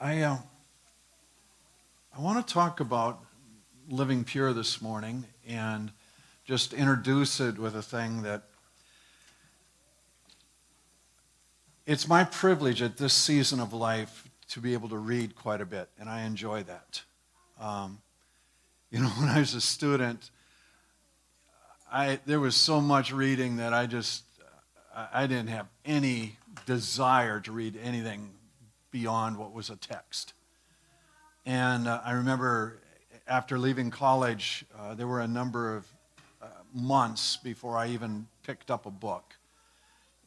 I want to talk about living pure this morning and just introduce it with a thing that it's my privilege at this season of life to be able to read quite a bit, and I enjoy that. When I was a student, there was so much reading that I didn't have any desire to read anything beyond what was a text. And I remember after leaving college, there were a number of months before I even picked up a book.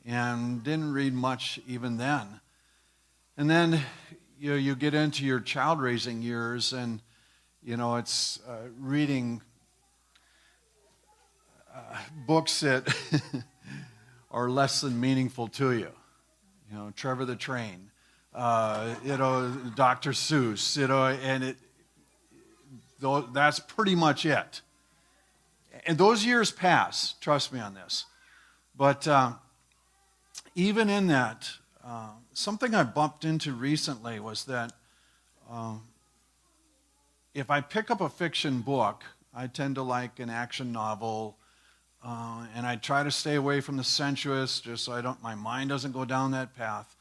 And didn't read much even then. And then you get into your child raising years, and it's reading books that are less than meaningful to you. Trevor the Train, Dr. Seuss, and that's pretty much it. And those years pass. Trust me on this, but. Even in that, something I bumped into recently was that if I pick up a fiction book, I tend to like an action novel, and I try to stay away from the sensuous, just so my mind doesn't go down that path.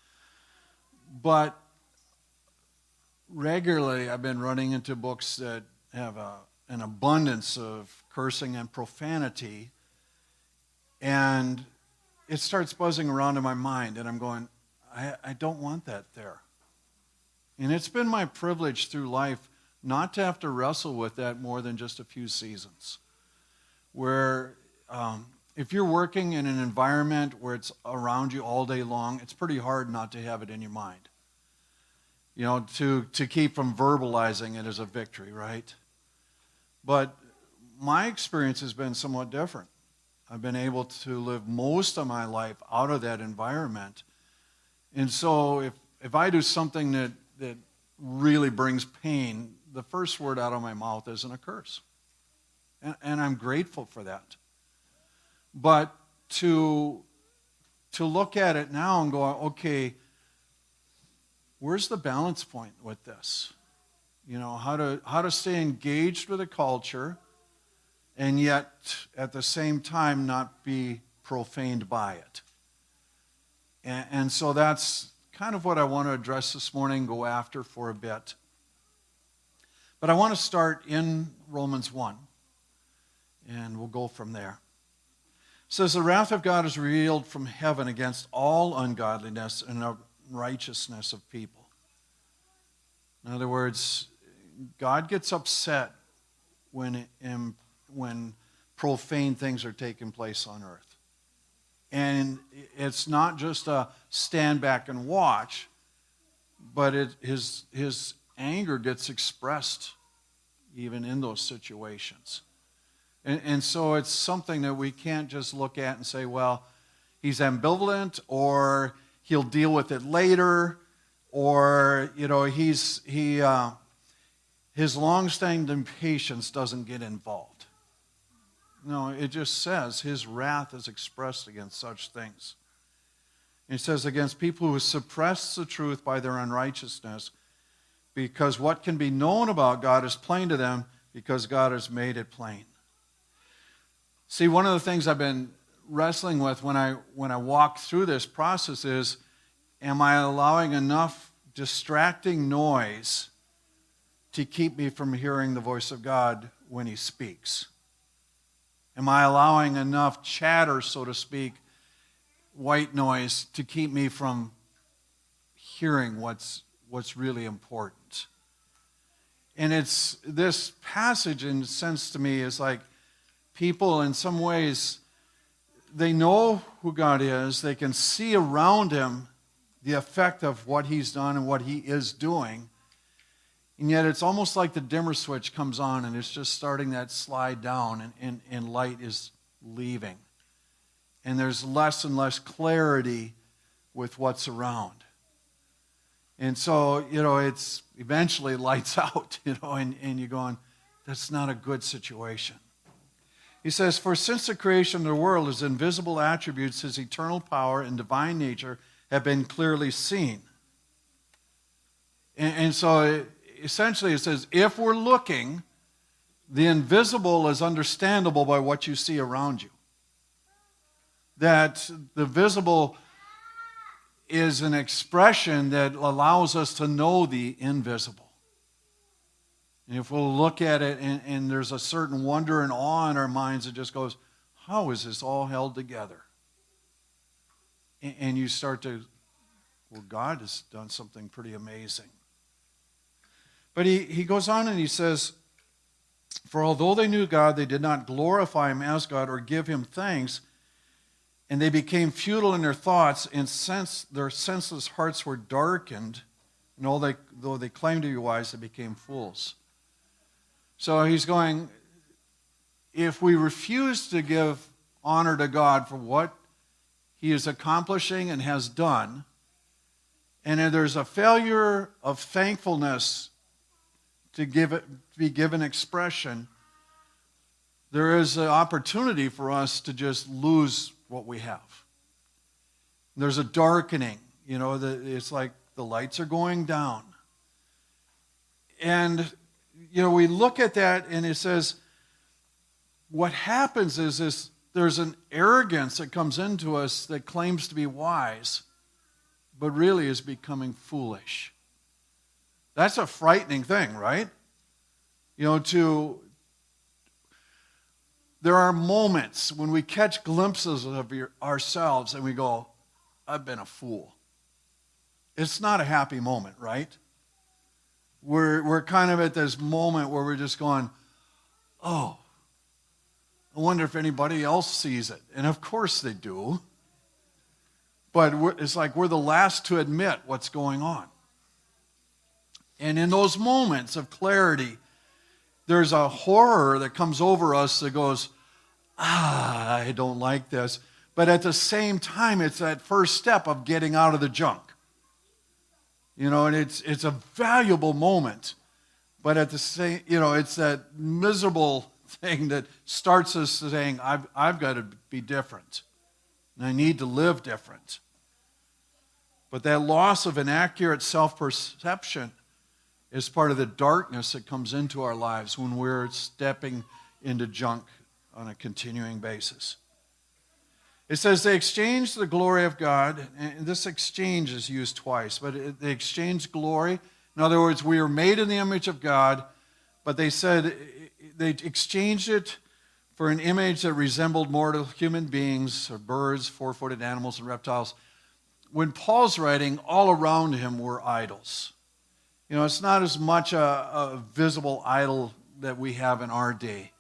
But regularly, I've been running into books that have an abundance of cursing and profanity, and it starts buzzing around in my mind, and I'm going, I don't want that there. And it's been my privilege through life not to have to wrestle with that more than just a few seasons, where if you're working in an environment where it's around you all day long, it's pretty hard not to have it in your mind, to keep from verbalizing it as a victory, right? But my experience has been somewhat different. I've been able to live most of my life out of that environment. And so if I do something that really brings pain, the first word out of my mouth isn't a curse. And I'm grateful for that. But to look at it now and go, okay, where's the balance point with this? How to stay engaged with a culture and yet, at the same time, not be profaned by it. And so that's kind of what I want to address this morning, go after for a bit. But I want to start in Romans 1, and we'll go from there. It says, "The wrath of God is revealed from heaven against all ungodliness and unrighteousness of people." In other words, God gets upset when profane things are taking place on earth. And it's not just a stand back and watch, but his anger gets expressed even in those situations. And so it's something that we can't just look at and say, well, he's ambivalent, or he'll deal with it later, or his long-standing patience doesn't get involved. No, it just says his wrath is expressed against such things. And it says against people who suppress the truth by their unrighteousness, because what can be known about God is plain to them, because God has made it plain. See, one of the things I've been wrestling with when I walk through this process is, am I allowing enough distracting noise to keep me from hearing the voice of God when he speaks? Am I allowing enough chatter, so to speak, white noise, to keep me from hearing what's really important? And it's this passage, in a sense to me, is like people in some ways, they know who God is. They can see around him the effect of what he's done and what he is doing. And yet it's almost like the dimmer switch comes on and it's just starting that slide down and light is leaving. And there's less and less clarity with what's around. And so, it's eventually lights out, and you're going, that's not a good situation. He says, "For since the creation of the world, his invisible attributes, his eternal power and divine nature have been clearly seen." And so essentially it says, if we're looking, the invisible is understandable by what you see around you. That the visible is an expression that allows us to know the invisible. And if we'll look at it, and there's a certain wonder and awe in our minds that just goes, how is this all held together? And you start to, well, God has done something pretty amazing. But he goes on and he says, for although they knew God, they did not glorify him as God or give him thanks, and they became futile in their thoughts, and since their senseless hearts were darkened, and though they claimed to be wise, they became fools. So he's going, if we refuse to give honor to God for what he is accomplishing and has done, and if there's a failure of thankfulness to be given expression, there is an opportunity for us to just lose what we have. And there's a darkening. You know, it's like the lights are going down. And, you know, we look at that and it says, what happens is this, there's an arrogance that comes into us that claims to be wise, but really is becoming foolish. That's a frightening thing, right? You know, there are moments when we catch glimpses of ourselves and we go, I've been a fool. It's not a happy moment, right? We're kind of at this moment where we're just going, oh, I wonder if anybody else sees it. And of course they do. But it's like we're the last to admit what's going on. And in those moments of clarity, there's a horror that comes over us that goes, I don't like this. But at the same time, it's that first step of getting out of the junk. You know, and it's a valuable moment. But at the same, you know, it's that miserable thing that starts us saying, I've got to be different. And I need to live different. But that loss of an accurate self-perception is part of the darkness that comes into our lives when we're stepping into junk on a continuing basis. It says they exchanged the glory of God, and this exchange is used twice, but they exchanged glory. In other words, we are made in the image of God, but they said they exchanged it for an image that resembled mortal human beings, or birds, four-footed animals, and reptiles. When Paul's writing, all around him were idols. You know, it's not as much a visible idol that we have in our day.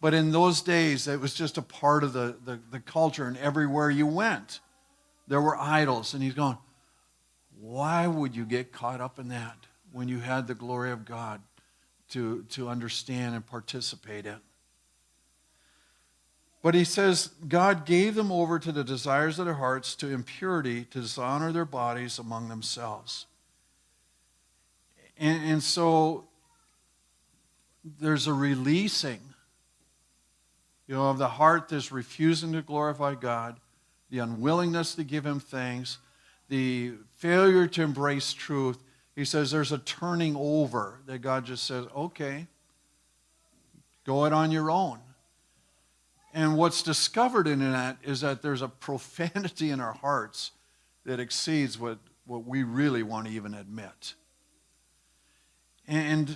But in those days, it was just a part of the culture, and everywhere you went, there were idols. And he's going, why would you get caught up in that when you had the glory of God to understand and participate in? But he says, God gave them over to the desires of their hearts, to impurity, to dishonor their bodies among themselves. And so there's a releasing, you know, of the heart that's refusing to glorify God, the unwillingness to give him thanks, the failure to embrace truth. He says there's a turning over that God just says, okay, go it on your own. And what's discovered in that is that there's a profanity in our hearts that exceeds what we really want to even admit. And,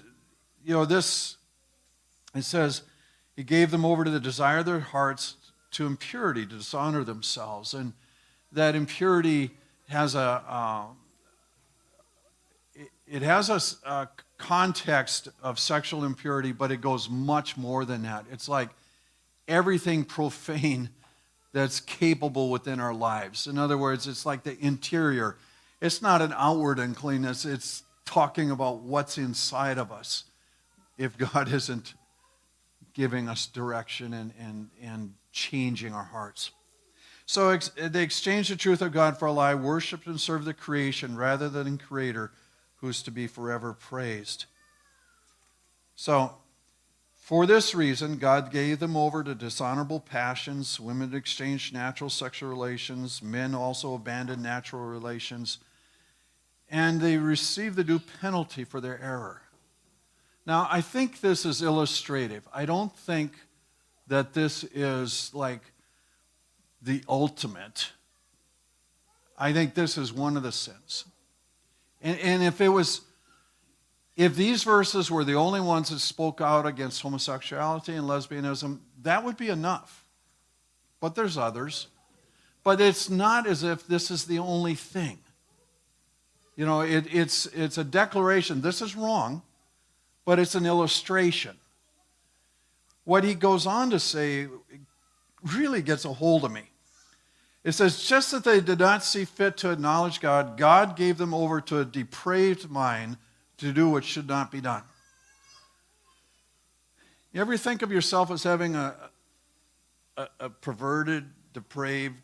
you know, this, it says, he gave them over to the desire of their hearts, to impurity, to dishonor themselves. And that impurity has a context of sexual impurity, but it goes much more than that. It's like everything profane that's capable within our lives. In other words, it's like the interior. It's not an outward uncleanness, it's talking about what's inside of us if God isn't giving us direction and changing our hearts. So they exchanged the truth of God for a lie, worshiped and served the creation rather than the Creator, who is to be forever praised. So for this reason, God gave them over to dishonorable passions. Women exchanged natural sexual relations. Men also abandoned natural relations. and they receive the due penalty for their error. Now, I think this is illustrative. I don't think that this is like the ultimate. I think this is one of the sins. And if these verses were the only ones that spoke out against homosexuality and lesbianism, that would be enough. But there's others. But it's not as if this is the only thing. You know, it's a declaration. This is wrong. But it's an illustration. What he goes on to say really gets a hold of me. It says, just that they did not see fit to acknowledge God, God gave them over to a depraved mind to do what should not be done. You ever think of yourself as having a perverted, depraved,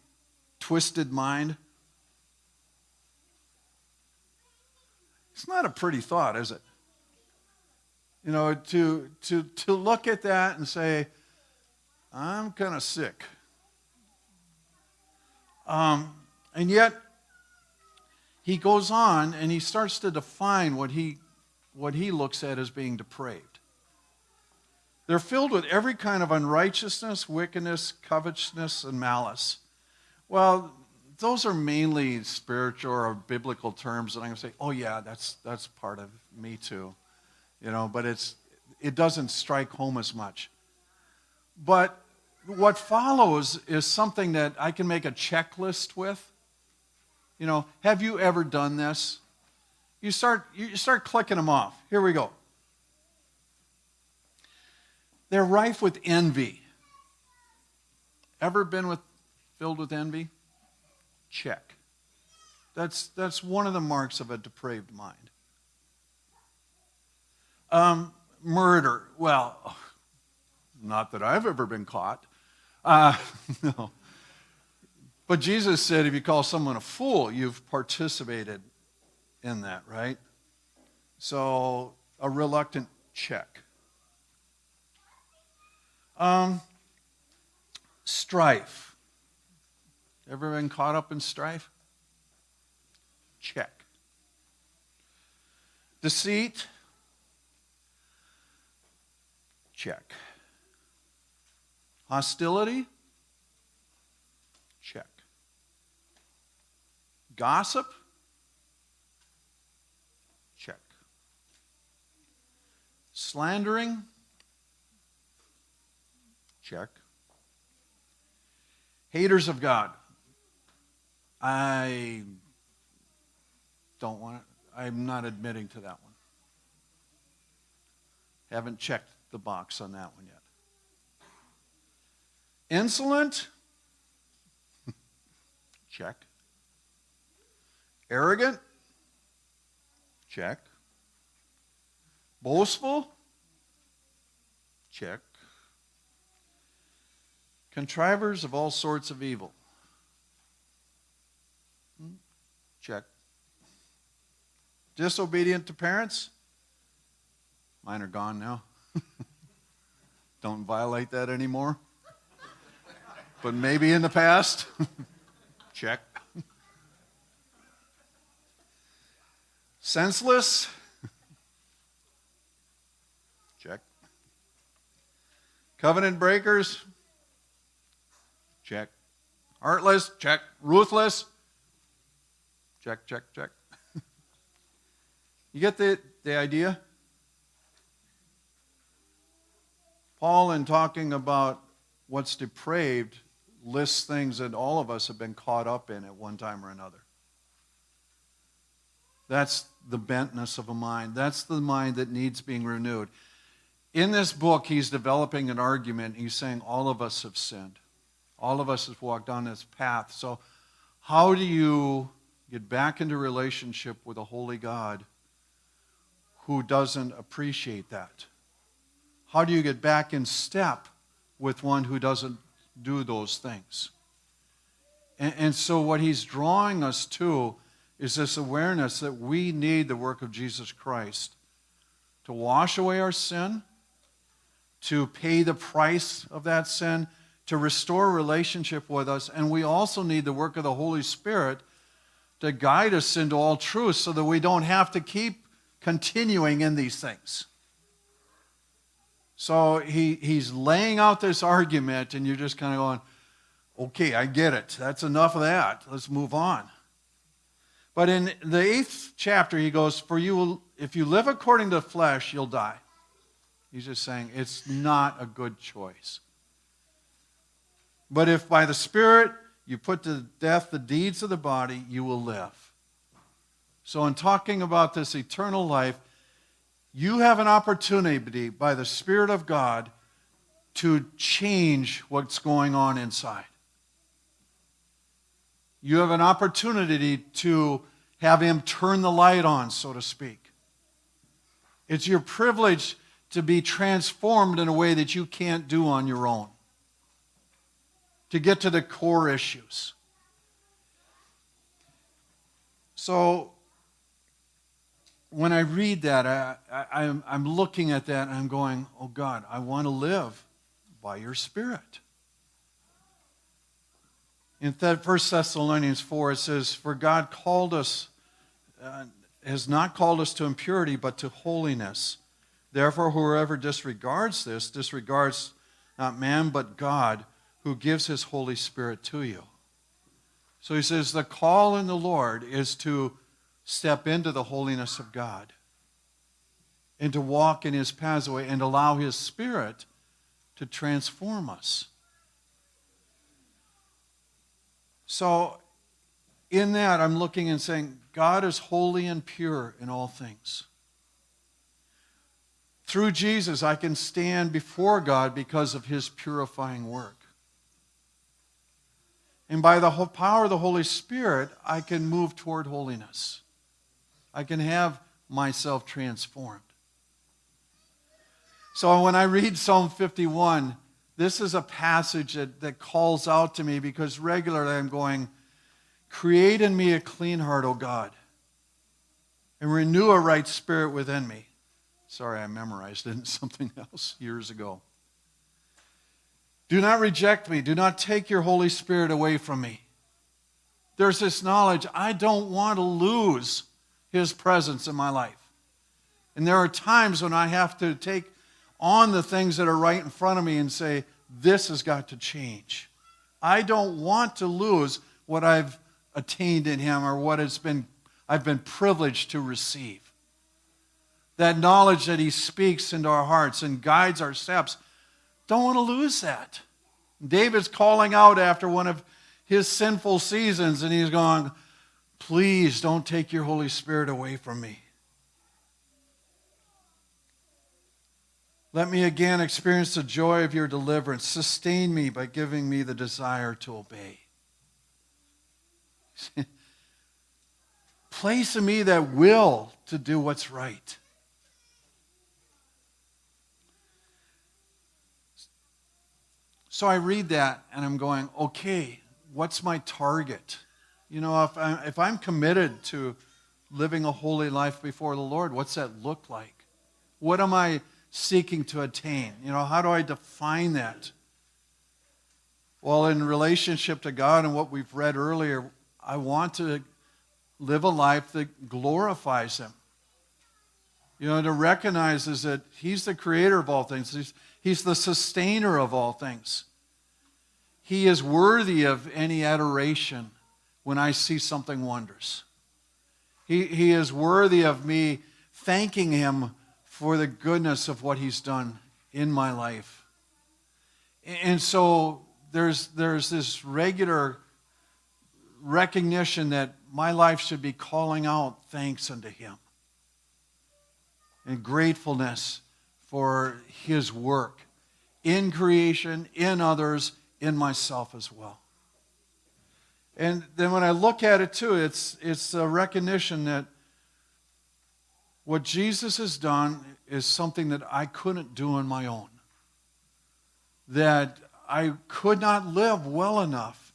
twisted mind? It's not a pretty thought, is it? You know, to look at that and say, I'm kind of sick. And yet, he goes on and he starts to define what he looks at as being depraved. They're filled with every kind of unrighteousness, wickedness, covetousness, and malice. Well, those are mainly spiritual or biblical terms, and I'm going to say, oh yeah, that's part of me too. You know, but it doesn't strike home as much. But what follows is something that I can make a checklist with. You know, have you ever done this? You start clicking them off. Here we go. They're rife with envy. Ever been filled with envy? Check. That's one of the marks of a depraved mind. Murder. Well, not that I've ever been caught. No. But Jesus said if you call someone a fool, you've participated in that, right? So a reluctant check. Strife. Ever been caught up in strife? Check. Deceit. Check. Hostility? Check. Gossip? Check. Slandering? Check. Haters of God? I don't want it. I'm not admitting to that one. Haven't checked the box on that one yet. Insolent? Check. Arrogant? Check. Boastful? Check. Contrivers of all sorts of evil? Check. Disobedient to parents? Mine are gone now. Don't violate that anymore. But maybe in the past. Check. Senseless. Check. Covenant breakers. Check. Heartless. Check. Ruthless. Check, check, check. You get the idea? Paul, in talking about what's depraved, lists things that all of us have been caught up in at one time or another. That's the bentness of a mind. That's the mind that needs being renewed. In this book, he's developing an argument. He's saying all of us have sinned. All of us have walked on this path. So how do you get back into relationship with a holy God who doesn't appreciate that? How do you get back in step with one who doesn't do those things? And so what he's drawing us to is this awareness that we need the work of Jesus Christ to wash away our sin, to pay the price of that sin, to restore relationship with us, and we also need the work of the Holy Spirit to guide us into all truth so that we don't have to keep continuing in these things. So he's laying out this argument, and you're just kind of going, okay, I get it. That's enough of that. Let's move on. But in the 8th chapter, he goes, "For you, if you live according to the flesh, you'll die." He's just saying it's not a good choice. "But if by the Spirit you put to death the deeds of the body, you will live." So in talking about this eternal life, you have an opportunity by the Spirit of God to change what's going on inside. You have an opportunity to have Him turn the light on, so to speak. It's your privilege to be transformed in a way that you can't do on your own, to get to the core issues. So when I read that, I'm looking at that and I'm going, oh God, I want to live by your Spirit. In 1 Thessalonians 4, it says, "For God called us, has not called us to impurity, but to holiness. Therefore, whoever disregards this, disregards not man, but God, who gives His Holy Spirit to you." So he says the call in the Lord is to step into the holiness of God and to walk in His pathway and allow His Spirit to transform us. So in that, I'm looking and saying, God is holy and pure in all things. Through Jesus, I can stand before God because of His purifying work. And by the power of the Holy Spirit, I can move toward holiness. I can have myself transformed. So when I read Psalm 51, this is a passage that calls out to me, because regularly I'm going, "Create in me a clean heart, O God, and renew a right spirit within me." Sorry, I memorized it in something else years ago. "Do not reject me. Do not take your Holy Spirit away from me." There's this knowledge. I don't want to lose His presence in my life. And there are times when I have to take on the things that are right in front of me and say, this has got to change. I don't want to lose what I've attained in Him or what I've been privileged to receive. That knowledge that He speaks into our hearts and guides our steps, don't want to lose that. David's calling out after one of his sinful seasons, and he's going, please don't take your Holy Spirit away from me. Let me again experience the joy of your deliverance. Sustain me by giving me the desire to obey. Place in me that will to do what's right. So I read that, and I'm going, okay, what's my target? You know, if I'm committed to living a holy life before the Lord, what's that look like? What am I seeking to attain? You know, how do I define that? Well, in relationship to God and what we've read earlier, I want to live a life that glorifies Him. You know, to recognize is that He's the creator of all things. He's the sustainer of all things. He is worthy of any adoration when I see something wondrous. He is worthy of me thanking Him for the goodness of what He's done in my life. And so there's this regular recognition that my life should be calling out thanks unto Him and gratefulness for His work in creation, in others, in myself as well. And then when I look at it too, it's a recognition that what Jesus has done is something that I couldn't do on my own, that I could not live well enough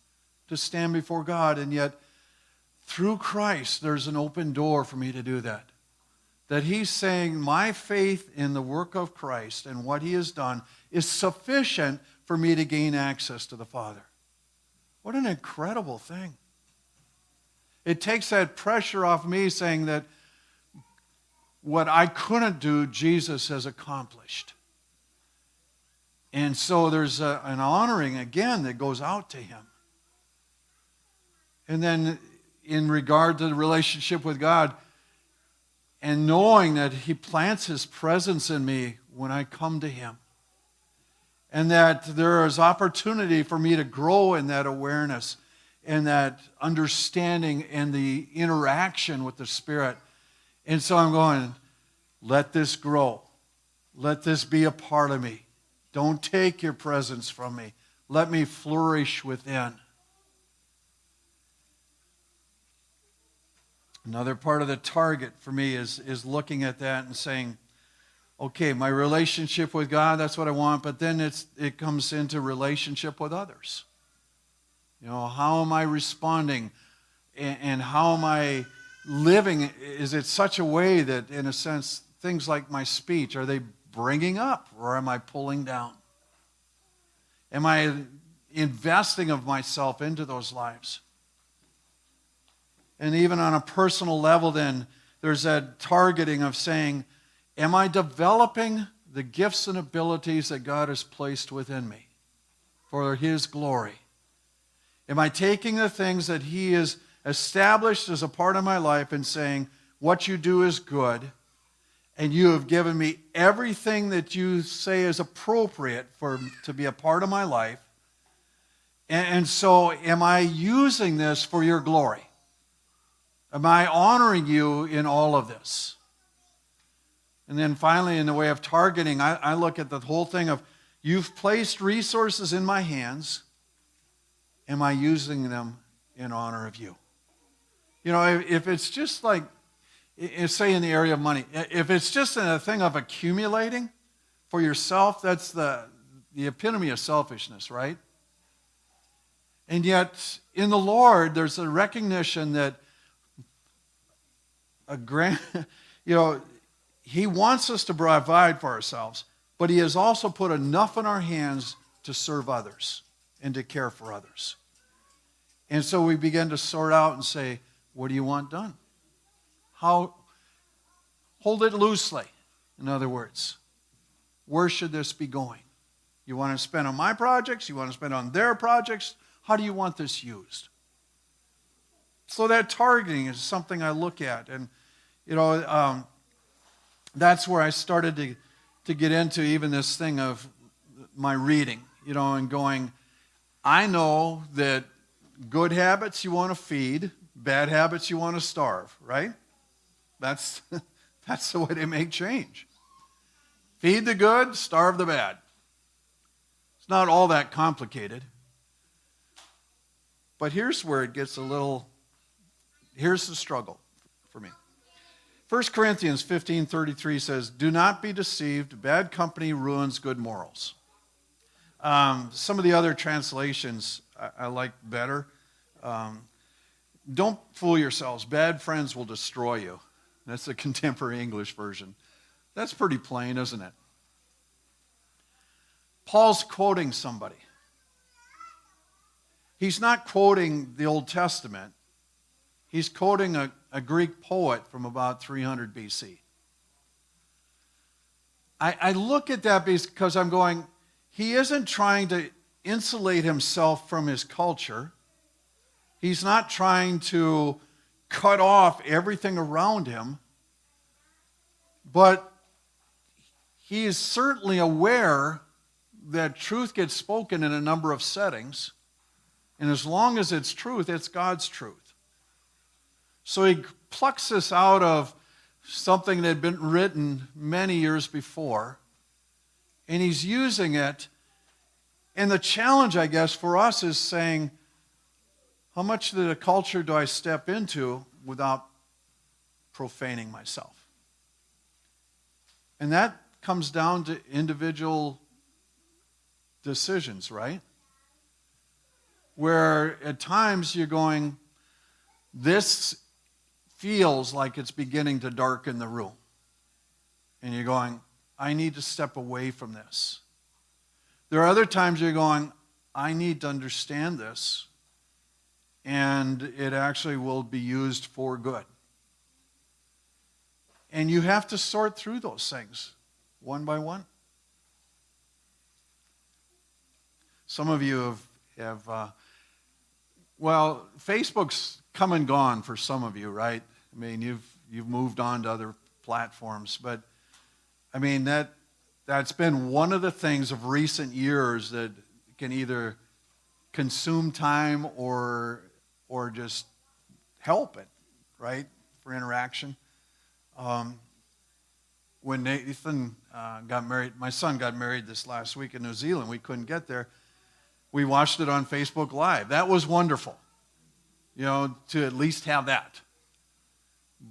to stand before God, and yet through Christ there's an open door for me to do that. That He's saying, my faith in the work of Christ and what He has done is sufficient for me to gain access to the Father. What an incredible thing. It takes that pressure off me saying that what I couldn't do, Jesus has accomplished. And so there's an honoring, again, that goes out to him. And then in regard to the relationship with God, and knowing that he plants his presence in me when I come to him, and that there is opportunity for me to grow in that awareness and that understanding and the interaction with the Spirit. And so I'm going, let this grow. Let this be a part of me. Don't take your presence from me. Let me flourish within. Another part of the target for me is looking at that and saying, okay, my relationship with God, that's what I want, but then it comes into relationship with others. You know, how am I responding and how am I living? Is it such a way that, in a sense, things like my speech, are they bringing up or am I pulling down? Am I investing of myself into those lives? And even on a personal level then, there's that targeting of saying, am I developing the gifts and abilities that God has placed within me for his glory? Am I taking the things that he has established as a part of my life and saying, what you do is good, and you have given me everything that you say is appropriate to be a part of my life, and so am I using this for your glory? Am I honoring you in all of this? And then finally, in the way of targeting, I look at the whole thing of, you've placed resources in my hands. Am I using them in honor of you? You know, if it's just like, say in the area of money, if it's just a thing of accumulating for yourself, that's the epitome of selfishness, right? And yet, in the Lord, there's a recognition that he wants us to provide for ourselves, but he has also put enough in our hands to serve others and to care for others. And so we begin to sort out and say, what do you want done? How? Hold it loosely, in other words. Where should this be going? You want to spend on my projects? You want to spend on their projects? How do you want this used? So that targeting is something I look at. And, you know, that's where I started to get into even this thing of my reading, you know, and going, I know that good habits you want to feed, bad habits you want to starve, right? That's the way they make change. Feed the good, starve the bad. It's not all that complicated. But here's where it gets here's the struggle for me. 1 Corinthians 15:33 says, do not be deceived, bad company ruins good morals. Some of the other translations I like better. Don't fool yourselves, bad friends will destroy you. That's the contemporary English version. That's pretty plain, isn't it? Paul's quoting somebody. He's not quoting the Old Testament. He's quoting a Greek poet from about 300 BC. I look at that because I'm going, he isn't trying to insulate himself from his culture. He's not trying to cut off everything around him. But he is certainly aware that truth gets spoken in a number of settings. And as long as it's truth, it's God's truth. So he plucks this out of something that had been written many years before, and he's using it. And the challenge, I guess, for us is saying, how much of the culture do I step into without profaning myself? And that comes down to individual decisions, right? Where at times you're going, this feels like it's beginning to darken the room. And you're going, I need to step away from this. There are other times you're going, I need to understand this and it actually will be used for good. And you have to sort through those things one by one. Some of you have Facebook's come and gone for some of you, right? I mean, you've moved on to other platforms, but I mean, that's been one of the things of recent years that can either consume time or just help it, right, for interaction. When Nathan got married, my son got married this last week in New Zealand. We couldn't get there. We watched it on Facebook Live. That was wonderful, you know, to at least have that.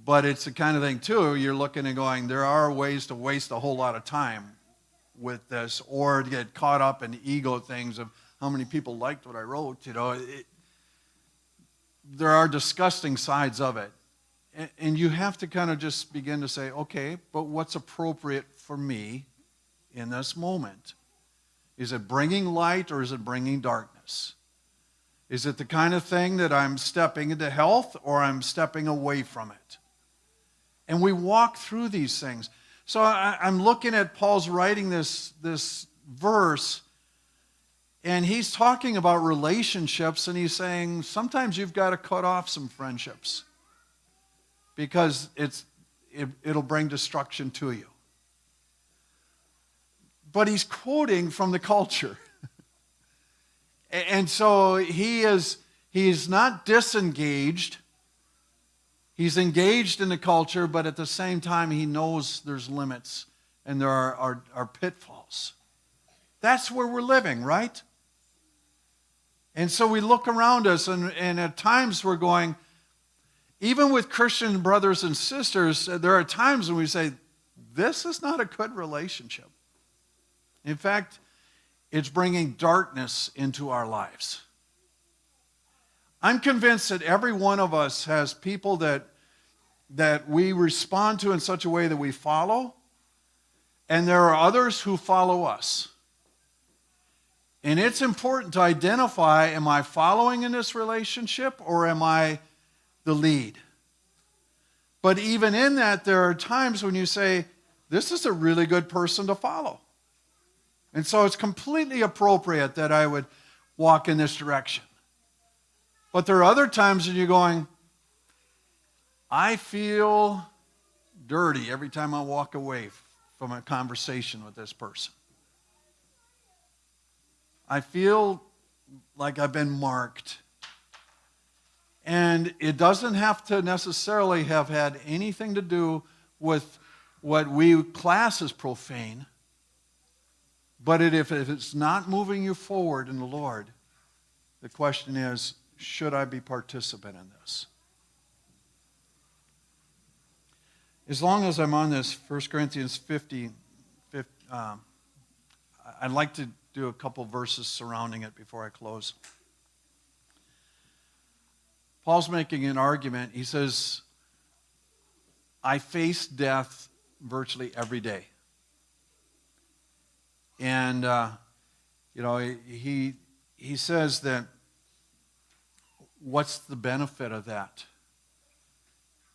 But it's the kind of thing, too, you're looking and going, there are ways to waste a whole lot of time with this or to get caught up in ego things of how many people liked what I wrote, you know. There are disgusting sides of it. And you have to kind of just begin to say, okay, but what's appropriate for me in this moment? Is it bringing light or is it bringing darkness? Is it the kind of thing that I'm stepping into health or I'm stepping away from it? And we walk through these things. So I'm looking at Paul's writing this verse, and he's talking about relationships, and he's saying sometimes you've got to cut off some friendships because it'll bring destruction to you. But he's quoting from the culture. And so he's not disengaged. He's engaged in the culture, but at the same time, he knows there's limits and there are pitfalls. That's where we're living, right? And so we look around us, and at times we're going, even with Christian brothers and sisters, there are times when we say, this is not a good relationship. In fact, it's bringing darkness into our lives. I'm convinced that every one of us has people that we respond to in such a way that we follow, and there are others who follow us. And it's important to identify, am I following in this relationship or am I the lead? But even in that, there are times when you say, this is a really good person to follow. And so it's completely appropriate that I would walk in this direction. But there are other times when you're going, I feel dirty every time I walk away from a conversation with this person. I feel like I've been marked. And it doesn't have to necessarily have had anything to do with what we class as profane. But if it's not moving you forward in the Lord, the question is, should I be participant in this? As long as I'm on this 1 Corinthians 50, I'd like to do a couple verses surrounding it before I close. Paul's making an argument. He says, I face death virtually every day. And, you know, he says that what's the benefit of that?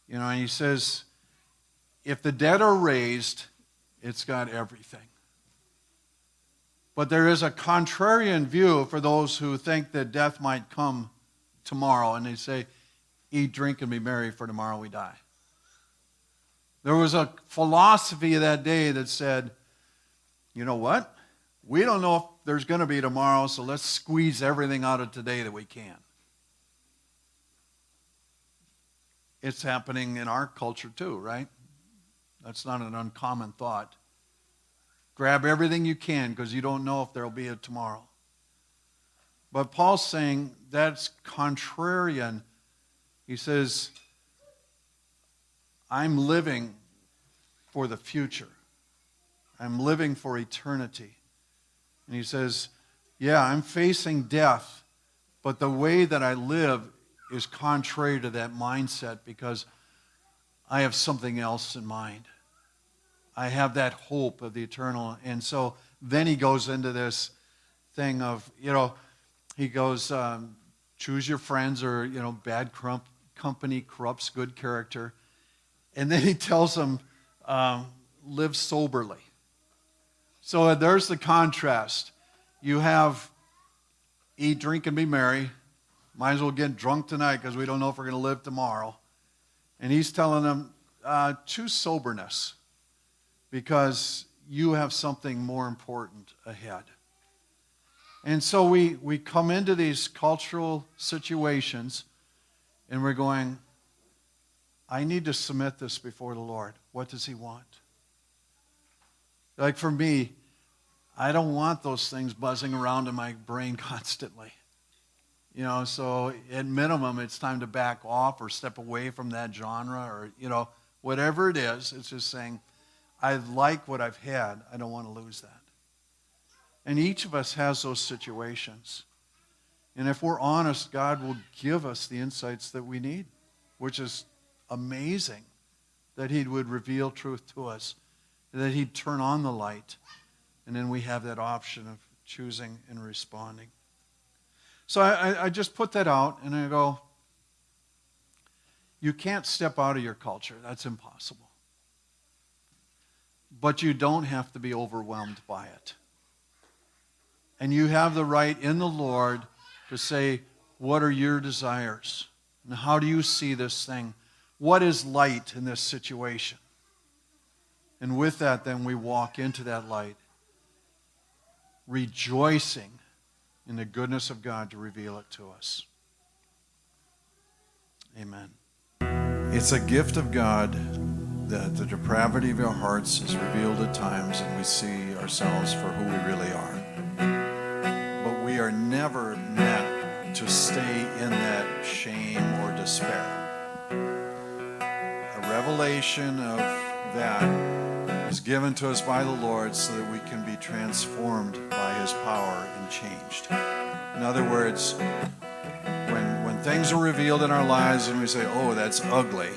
You know, and he says, if the dead are raised, it's got everything. But there is a contrarian view for those who think that death might come tomorrow, and they say, eat, drink, and be merry, for tomorrow we die. There was a philosophy of that day that said, you know what? We don't know if there's going to be tomorrow, so let's squeeze everything out of today that we can. It's happening in our culture too, right? That's not an uncommon thought. Grab everything you can because you don't know if there will be a tomorrow. But Paul's saying that's contrarian. He says, I'm living for the future. I'm living for eternity. And he says, yeah, I'm facing death, but the way that I live is contrary to that mindset because I have something else in mind. I have that hope of the eternal. And so then he goes into this thing of, you know, he goes, Choose your friends, or, you know, bad company corrupts good character. And then he tells them, live soberly. So there's the contrast. You have eat, drink, and be merry. Might as well get drunk tonight because we don't know if we're going to live tomorrow. And he's telling them, choose soberness because you have something more important ahead. And so we come into these cultural situations and we're going, I need to submit this before the Lord. What does he want? Like for me, I don't want those things buzzing around in my brain constantly. You know, so at minimum, it's time to back off or step away from that genre or, you know, whatever it is. It's just saying, I like what I've had. I don't want to lose that. And each of us has those situations. And if we're honest, God will give us the insights that we need, which is amazing that he would reveal truth to us, that he'd turn on the light, and then we have that option of choosing and responding. So I just put that out, and I go, you can't step out of your culture. That's impossible. But you don't have to be overwhelmed by it. And you have the right in the Lord to say, what are your desires? And how do you see this thing? What is light in this situation? And with that, then we walk into that light, rejoicing in the goodness of God to reveal it to us. Amen. It's a gift of God that the depravity of our hearts is revealed at times and we see ourselves for who we really are. But we are never meant to stay in that shame or despair. A revelation of that is given to us by the Lord so that we can be transformed by his power and changed. In other words, when things are revealed in our lives and we say, oh, that's ugly,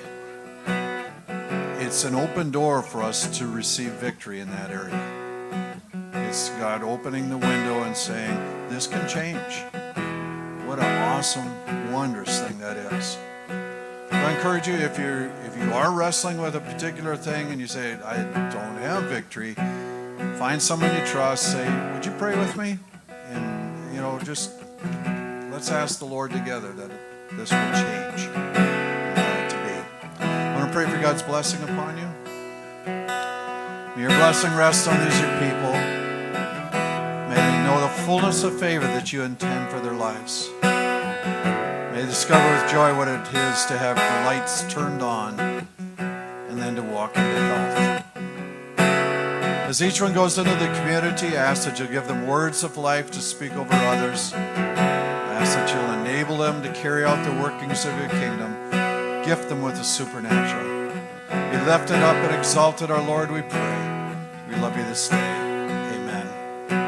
it's an open door for us to receive victory in that area. It's God opening the window and saying, this can change. What an awesome, wondrous thing that is. I encourage you, if you are wrestling with a particular thing and you say, I don't have victory, find someone you trust, say, would you pray with me? And, you know, just let's ask the Lord together that this will change to be. I want to pray for God's blessing upon you. May your blessing rest on these your people. May they know the fullness of favor that you intend for their lives. May they discover with joy what it is to have the lights turned on and then to walk into health. As each one goes into the community, I ask that you'll give them words of life to speak over others. I ask that you'll enable them to carry out the workings of your kingdom. Gift them with the supernatural. Be lifted up and exalted, our Lord, we pray. We love you this day.